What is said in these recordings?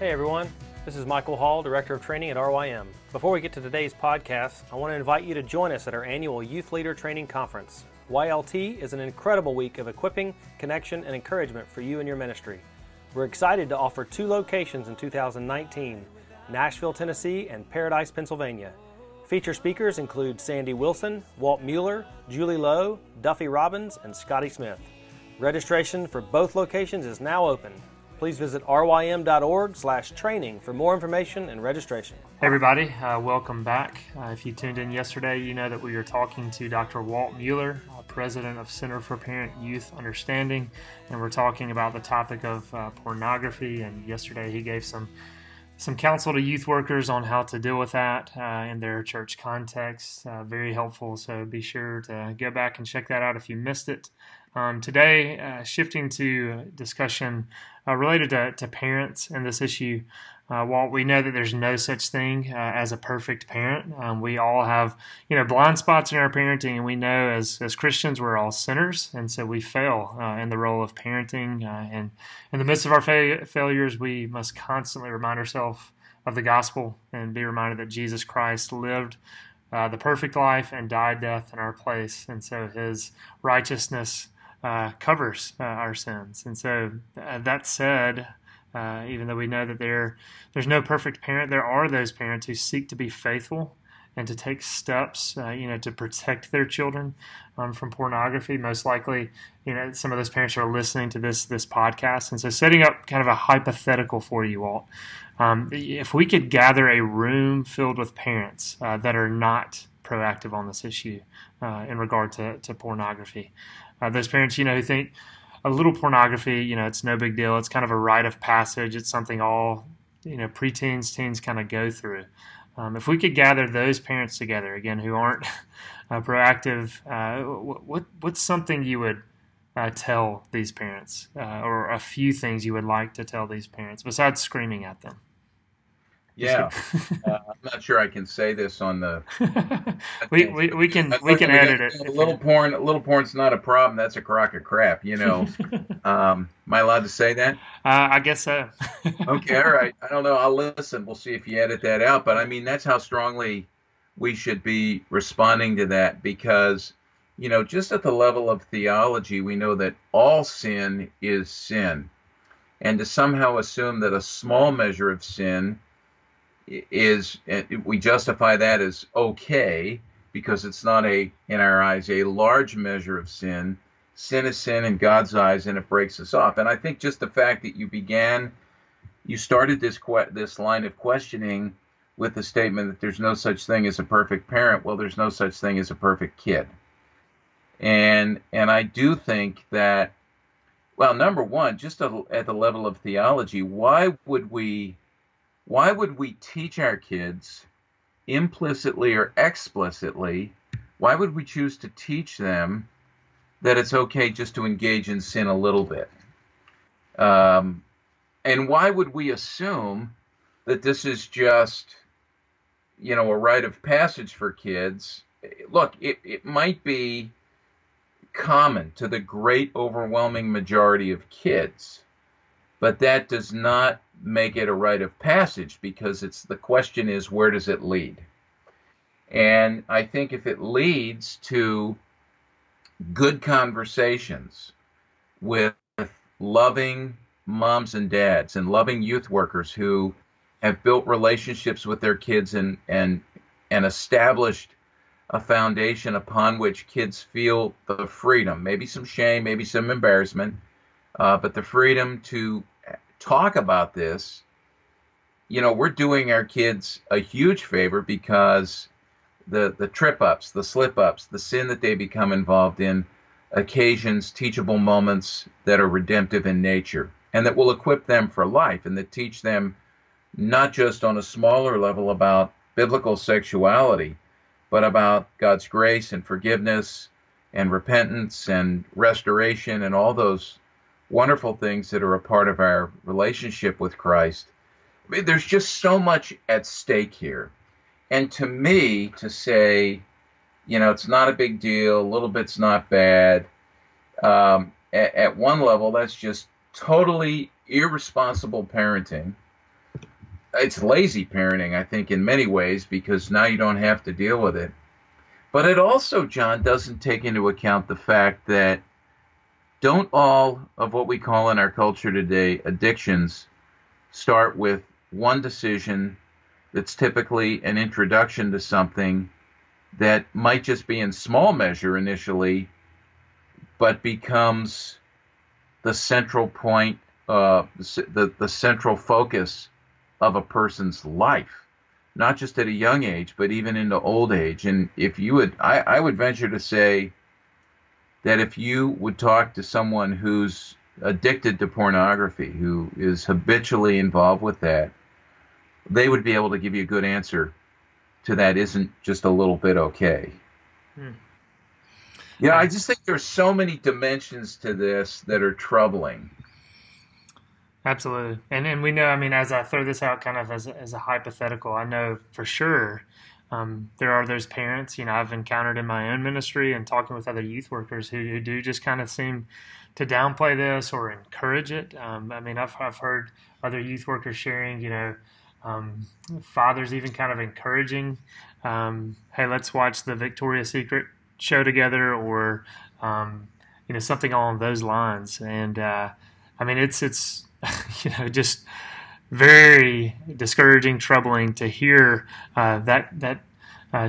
Hey everyone. This is Michael Hall, Director of Training at RYM. Before we get to today's podcast, I want to invite you to join us at our annual Youth Leader Training Conference. YLT is an incredible week of equipping, connection, and encouragement for you and your ministry. We're excited to offer 2 locations in 2019, Nashville, Tennessee, and Paradise, Pennsylvania. Featured speakers include Sandy Wilson, Walt Mueller, Julie Lowe, Duffy Robbins, and Scotty Smith. Registration for both locations is now open. Please visit rym.org/training for more information and registration. Hey everybody, welcome back. If you tuned in yesterday, you know that we were talking to Dr. Walt Mueller, President of Center for Parent Youth Understanding, and we're talking about the topic of pornography, and yesterday he gave some counsel to youth workers on how to deal with that in their church context. Very helpful, so be sure to go back and check that out if you missed it. Today, shifting to discussion related to parents and this issue, while we know that there's no such thing as a perfect parent, we all have blind spots in our parenting, and we know as Christians we're all sinners, and so we fail in the role of parenting, and in the midst of our failures, we must constantly remind ourselves of the gospel and be reminded that Jesus Christ lived the perfect life and died death in our place, and so His righteousness covers our sins. And so that said, even though we know that there's no perfect parent, there are those parents who seek to be faithful and to take steps, to protect their children from pornography. Most likely, some of those parents are listening to this podcast. And so setting up kind of a hypothetical for you all, if we could gather a room filled with parents that are not proactive on this issue in regard to pornography. Those parents, who think a little pornography, it's no big deal. It's kind of a rite of passage. It's something all, preteens, teens kind of go through. If we could gather those parents together, again, who aren't proactive, what's something you would tell these parents, or a few things you would like to tell these parents besides screaming at them? Yeah, I'm not sure I can say this on the. we can edit it. A little porn's not a problem. That's a crock of crap, Am I allowed to say that? I guess so. Okay, all right. I don't know. I'll listen. We'll see if you edit that out. But I mean, that's how strongly we should be responding to that, because just at the level of theology, we know that all sin is sin, and to somehow assume that a small measure of sin is, we justify that as okay because it's not in our eyes, a large measure of sin. Sin is sin in God's eyes, and it breaks us off. And I think just the fact that you started this line of questioning with the statement that there's no such thing as a perfect parent. Well, there's no such thing as a perfect kid. And I do think that, well, number one, just at the level of theology, why would we teach our kids implicitly or explicitly? Why would we choose to teach them that it's okay just to engage in sin a little bit? And why would we assume that this is just, a rite of passage for kids? Look, it might be common to the great overwhelming majority of kids, but that does not make it a rite of passage, because the question is, where does it lead? And I think if it leads to good conversations with loving moms and dads and loving youth workers who have built relationships with their kids and established a foundation upon which kids feel the freedom, maybe some shame, maybe some embarrassment, but the freedom to talk about this, we're doing our kids a huge favor, because the trip-ups, the slip-ups, the sin that they become involved in, occasions, teachable moments that are redemptive in nature and that will equip them for life and that teach them not just on a smaller level about biblical sexuality, but about God's grace and forgiveness and repentance and restoration and all those wonderful things that are a part of our relationship with Christ. I mean, there's just so much at stake here. And to me, to say, you know, it's not a big deal, a little bit's not bad, at one level, that's just totally irresponsible parenting. It's lazy parenting, I think, in many ways, because now you don't have to deal with it. But it also, John, doesn't take into account the fact that don't all of what we call in our culture today addictions start with one decision that's typically an introduction to something that might just be in small measure initially, but becomes the central point, the central focus of a person's life, not just at a young age, but even into old age. And if you would, I would venture to say that if you would talk to someone who's addicted to pornography, who is habitually involved with that, they would be able to give you a good answer to that isn't just a little bit okay. Yeah, I just think there's so many dimensions to this that are troubling. Absolutely. And we know, I mean, as I throw this out kind of as a hypothetical, I know for sure there are those parents, you know, I've encountered in my own ministry and talking with other youth workers who do just kind of seem to downplay this or encourage it. I mean, I've heard other youth workers sharing, you know, fathers even kind of encouraging, hey, let's watch the Victoria's Secret show together or, you know, something along those lines. And, I mean, it's, you know, just very discouraging, troubling to hear, that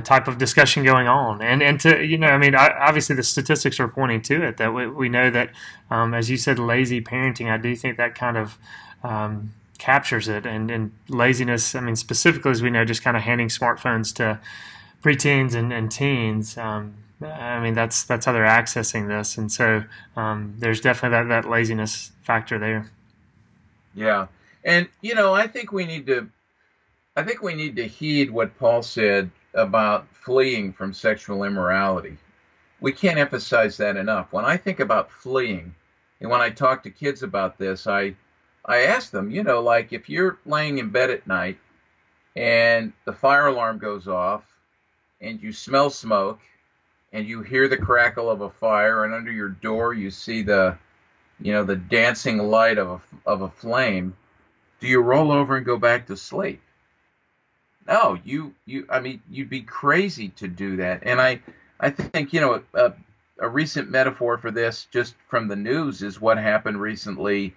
type of discussion going on. And to, you know, I mean, obviously the statistics are pointing to it that we know that, as you said, lazy parenting, I do think that kind of, captures it and laziness. I mean, specifically, as we know, just kind of handing smartphones to preteens and teens. I mean, that's how they're accessing this. And so there's definitely that laziness factor there. Yeah. And, you know, I think we need to heed what Paul said about fleeing from sexual immorality. We can't emphasize that enough. When I think about fleeing and when I talk to kids about this, I ask them, you know, like if you're laying in bed at night and the fire alarm goes off and you smell smoke and you hear the crackle of a fire and under your door you see the, you know, the dancing light of a flame, do you roll over and go back to sleep? No, you'd be crazy to do that. And I think, you know, a recent metaphor for this just from the news is what happened recently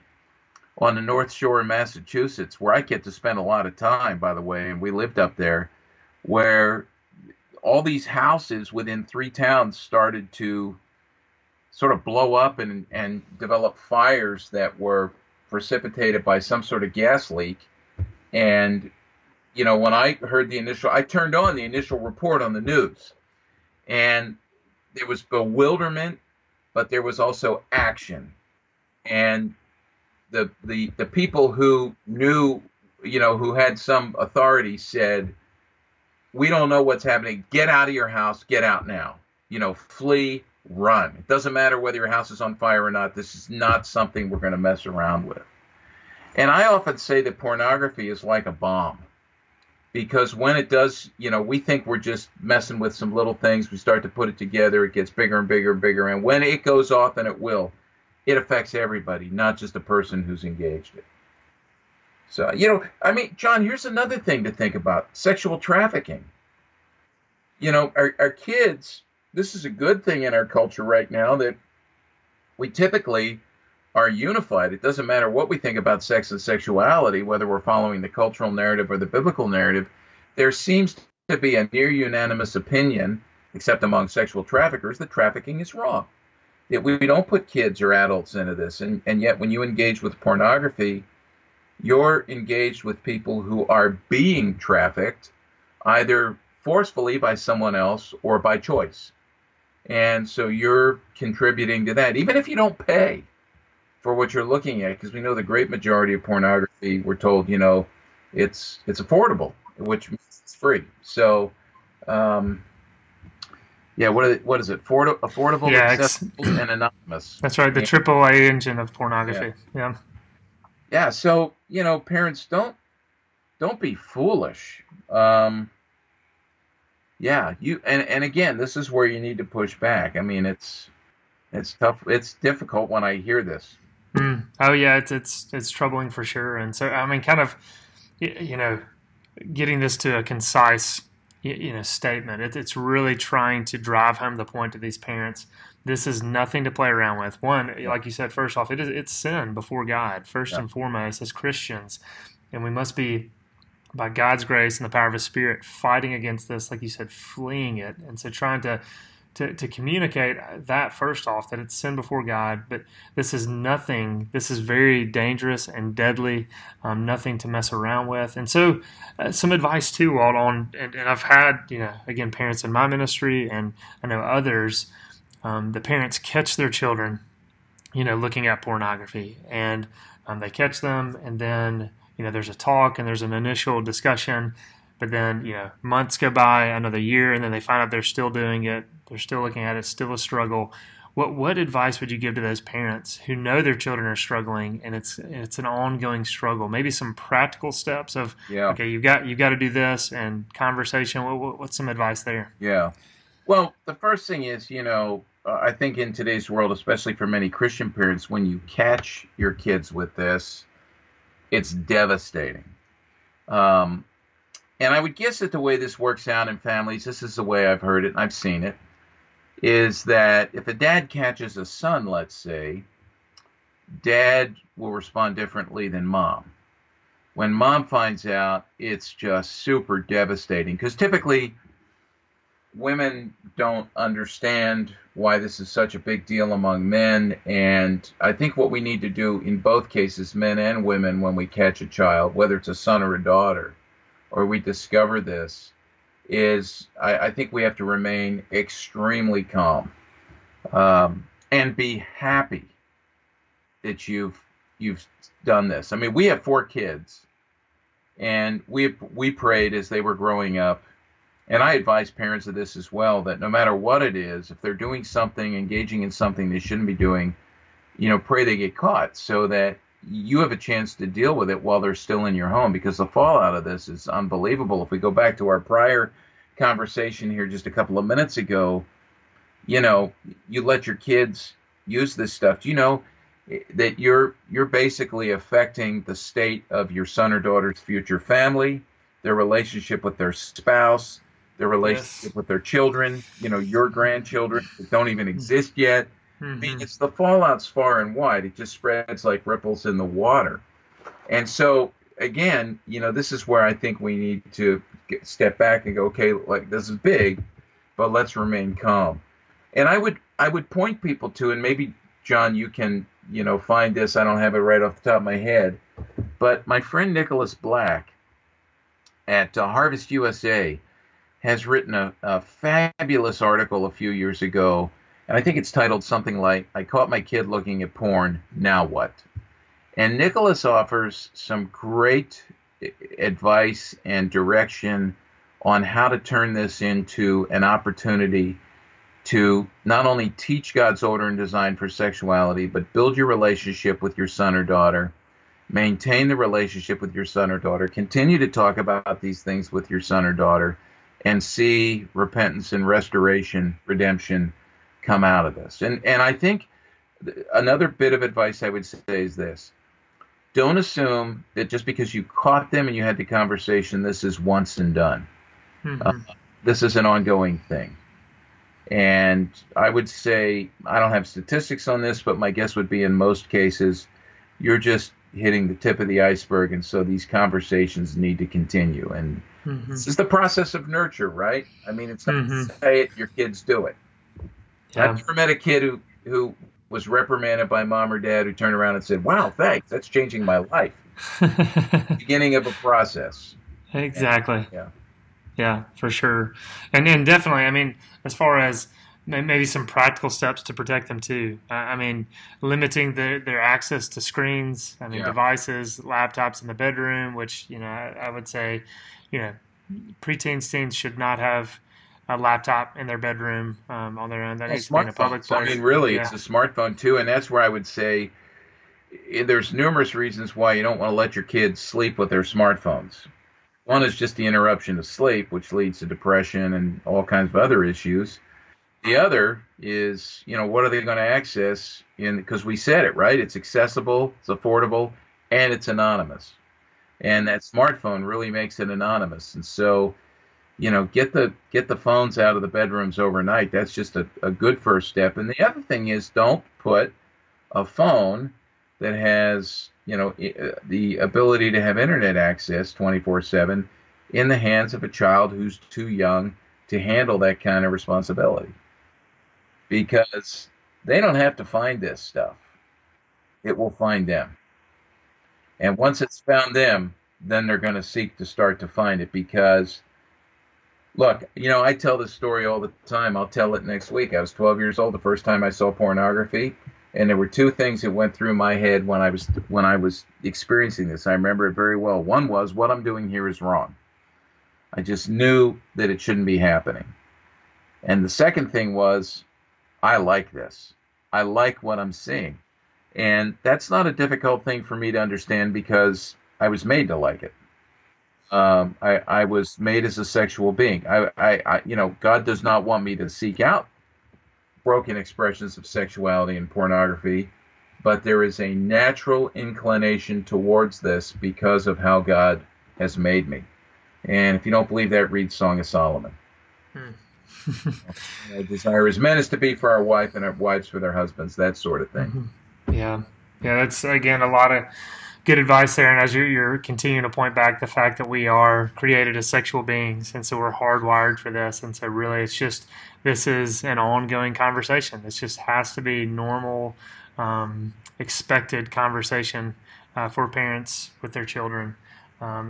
on the North Shore in Massachusetts, where I get to spend a lot of time, by the way, and we lived up there, where all these houses within three towns started to sort of blow up and develop fires that were precipitated by some sort of gas leak. And, you know, when I heard I turned on the initial report on the news, and there was bewilderment, but there was also action. And the people who knew, you know, who had some authority said, we don't know what's happening. Get out of your house. Get out now. You know, flee, run. It doesn't matter whether your house is on fire or not. This is not something we're going to mess around with. And I often say that pornography is like a bomb because when it does, you know, we think we're just messing with some little things. We start to put it together. It gets bigger and bigger and bigger. And when it goes off, and it will, it affects everybody, not just the person who's engaged in it. So, you know, I mean, John, here's another thing to think about, sexual trafficking. You know, our kids, this is a good thing in our culture right now that we typically are unified. It doesn't matter what we think about sex and sexuality, whether we're following the cultural narrative or the biblical narrative, there seems to be a near unanimous opinion, except among sexual traffickers, that trafficking is wrong. That we don't put kids or adults into this. And yet when you engage with pornography, you're engaged with people who are being trafficked, either forcefully by someone else or by choice. And so you're contributing to that, even if you don't pay for what you're looking at, because we know the great majority of pornography, we're told, you know, it's affordable, which means it's free. So, yeah, what is it? Affordable, yeah, accessible, and anonymous. That's right, the AAA engine of pornography. Yeah. Yeah, so, you know, parents, don't be foolish. Yeah, you and again, this is where you need to push back. I mean, it's tough. It's difficult when I hear this. Mm. Oh yeah, it's troubling for sure. And so, I mean, kind of, you know, getting this to a concise, you know, statement. It's really trying to drive home the point to these parents. This is nothing to play around with. One, like you said, first off, it's sin before God, first and foremost, as Christians, and we must be, by God's grace and the power of His Spirit, fighting against this, like you said, fleeing it. And so trying to communicate that, first off, that it's sin before God, but this is nothing. This is very dangerous and deadly, nothing to mess around with. And so some advice, too, Walt, on, and I've had, you know, again, parents in my ministry, and I know others, the parents catch their children, you know, looking at pornography. And they catch them, and then, you know, there's a talk and there's an initial discussion, but then, you know, months go by, another year, and then they find out they're still doing it. They're still looking at it. It's still a struggle. What advice would you give to those parents who know their children are struggling, and it's an ongoing struggle? Maybe some practical steps of, okay, you've got to do this, and conversation. What's some advice there? Yeah. Well, the first thing is, you know, I think in today's world, especially for many Christian parents, when you catch your kids with this, it's devastating. And I would guess that the way this works out in families, this is the way I've heard it and I've seen it, is that if a dad catches a son, let's say, dad will respond differently than mom. When mom finds out, it's just super devastating, because typically women don't understand why this is such a big deal among men. And I think what we need to do in both cases, men and women, when we catch a child, whether it's a son or a daughter, or we discover this, is I think we have to remain extremely calm, and be happy that you've done this. I mean, we have 4 kids, and we prayed as they were growing up. And I advise parents of this as well, that no matter what it is, if they're doing something, engaging in something they shouldn't be doing, you know, pray they get caught so that you have a chance to deal with it while they're still in your home, because the fallout of this is unbelievable. If we go back to our prior conversation here just a couple of minutes ago, you know, you let your kids use this stuff. Do you know that you're basically affecting the state of your son or daughter's future family, their relationship with their spouse, their relationship with their children, you know, your grandchildren that don't even exist yet. Mm-hmm. I mean, it's the fallout's far and wide. It just spreads like ripples in the water. And so, again, you know, this is where I think we need to step back and go, okay, like, this is big, but let's remain calm. And I would point people to, and maybe, John, you can, you know, find this. I don't have it right off the top of my head. But my friend Nicholas Black at Harvest USA has written a fabulous article a few years ago, and I think it's titled something like, "I Caught My Kid Looking at Porn, Now What?" And Nicholas offers some great advice and direction on how to turn this into an opportunity to not only teach God's order and design for sexuality, but build your relationship with your son or daughter, maintain the relationship with your son or daughter, continue to talk about these things with your son or daughter, and see repentance and restoration, redemption come out of this. And I think another bit of advice I would say is this: don't assume that just because you caught them and you had the conversation, this is once and done. Mm-hmm. This is an ongoing thing. And I would say, I don't have statistics on this, but my guess would be in most cases, you're just hitting the tip of the iceberg, and so these conversations need to continue. And mm-hmm. This is the process of nurture, right? I mean, it's not to say it, your kids do it. Yeah. I've never met a kid who was reprimanded by mom or dad who turned around and said, "Wow, thanks, that's changing my life." Beginning of a process. Exactly. And, yeah. Yeah, for sure. And definitely, I mean, as far as maybe some practical steps to protect them too. I mean, limiting their access to screens, I mean, devices, laptops in the bedroom, which, you know, I would say, you know, preteens, teens should not have a laptop in their bedroom on their own. That needs to be in a public place. I mean, really, it's a smartphone too. And that's where I would say there's numerous reasons why you don't want to let your kids sleep with their smartphones. One is just the interruption of sleep, which leads to depression and all kinds of other issues. The other is, you know, what are they going to access? Because we said it, right? It's accessible, it's affordable, and it's anonymous. And that smartphone really makes it anonymous. And so, you know, get the phones out of the bedrooms overnight. That's just a good first step. And the other thing is, don't put a phone that has, you know, the ability to have internet access 24/7 in the hands of a child who's too young to handle that kind of responsibility. Because they don't have to find this stuff. It will find them. And once it's found them, then they're going to seek to start to find it. Because, look, you know, I tell this story all the time. I'll tell it next week. I was 12 years old the first time I saw pornography. And there were two things that went through my head when I was experiencing this. I remember it very well. One was, what I'm doing here is wrong. I just knew that it shouldn't be happening. And the second thing was, I like this. I like what I'm seeing. And that's not a difficult thing for me to understand because I was made to like it. I was made as a sexual being. I you know, God does not want me to seek out broken expressions of sexuality and pornography, but there is a natural inclination towards this because of how God has made me. And if you don't believe that, read Song of Solomon. Our desire is meant to be for our wife and our wives for their husbands, that sort of thing. Yeah, that's, again, a lot of good advice there. And as you're continuing to point back the fact that we are created as sexual beings, and so we're hardwired for this. And so really it's just, this is an ongoing conversation. This just has to be normal, expected conversation for parents with their children.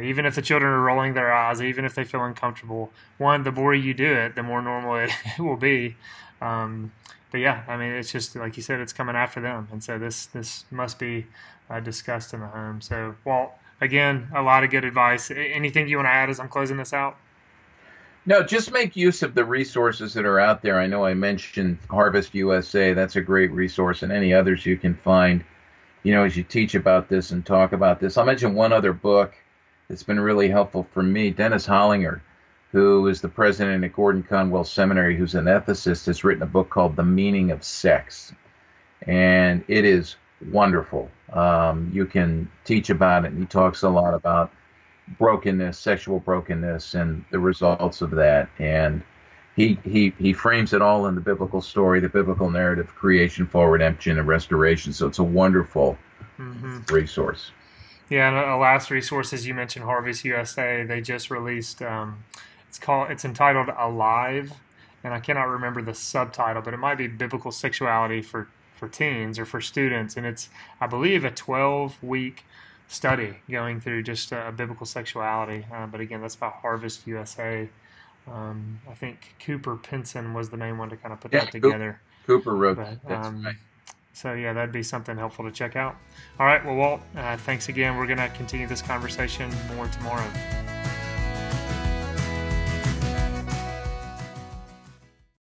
Even if the children are rolling their eyes, even if they feel uncomfortable, the more you do it, the more normal it will be. But yeah, I mean, it's just, like you said, it's coming after them. And so this must be discussed in the home. So, Walt, again, a lot of good advice. Anything you want to add as I'm closing this out? No, just make use of the resources that are out there. I know I mentioned Harvest USA. That's a great resource, and any others you can find, you know, as you teach about this and talk about this. I'll mention one other book. It's been really helpful for me. Dennis Hollinger, who is the president at Gordon Conwell Seminary, who's an ethicist, has written a book called The Meaning of Sex. And it is wonderful. You can teach about it. And he talks a lot about brokenness, sexual brokenness, and the results of that. And he frames it all in the biblical story, the biblical narrative, creation, fall, redemption, and restoration. So it's a wonderful resource. Yeah, and a last resource, as you mentioned, Harvest USA. They just released. It's entitled Alive, and I cannot remember the subtitle, but it might be Biblical Sexuality for Teens or for Students. And it's, I believe, a 12-week study going through just biblical sexuality. But again, that's by Harvest USA. I think Cooper Pinson was the main one to kind of put that together. Cooper wrote that. That's right. So, yeah, that'd be something helpful to check out. All right, well, Walt, thanks again. We're going to continue this conversation more tomorrow.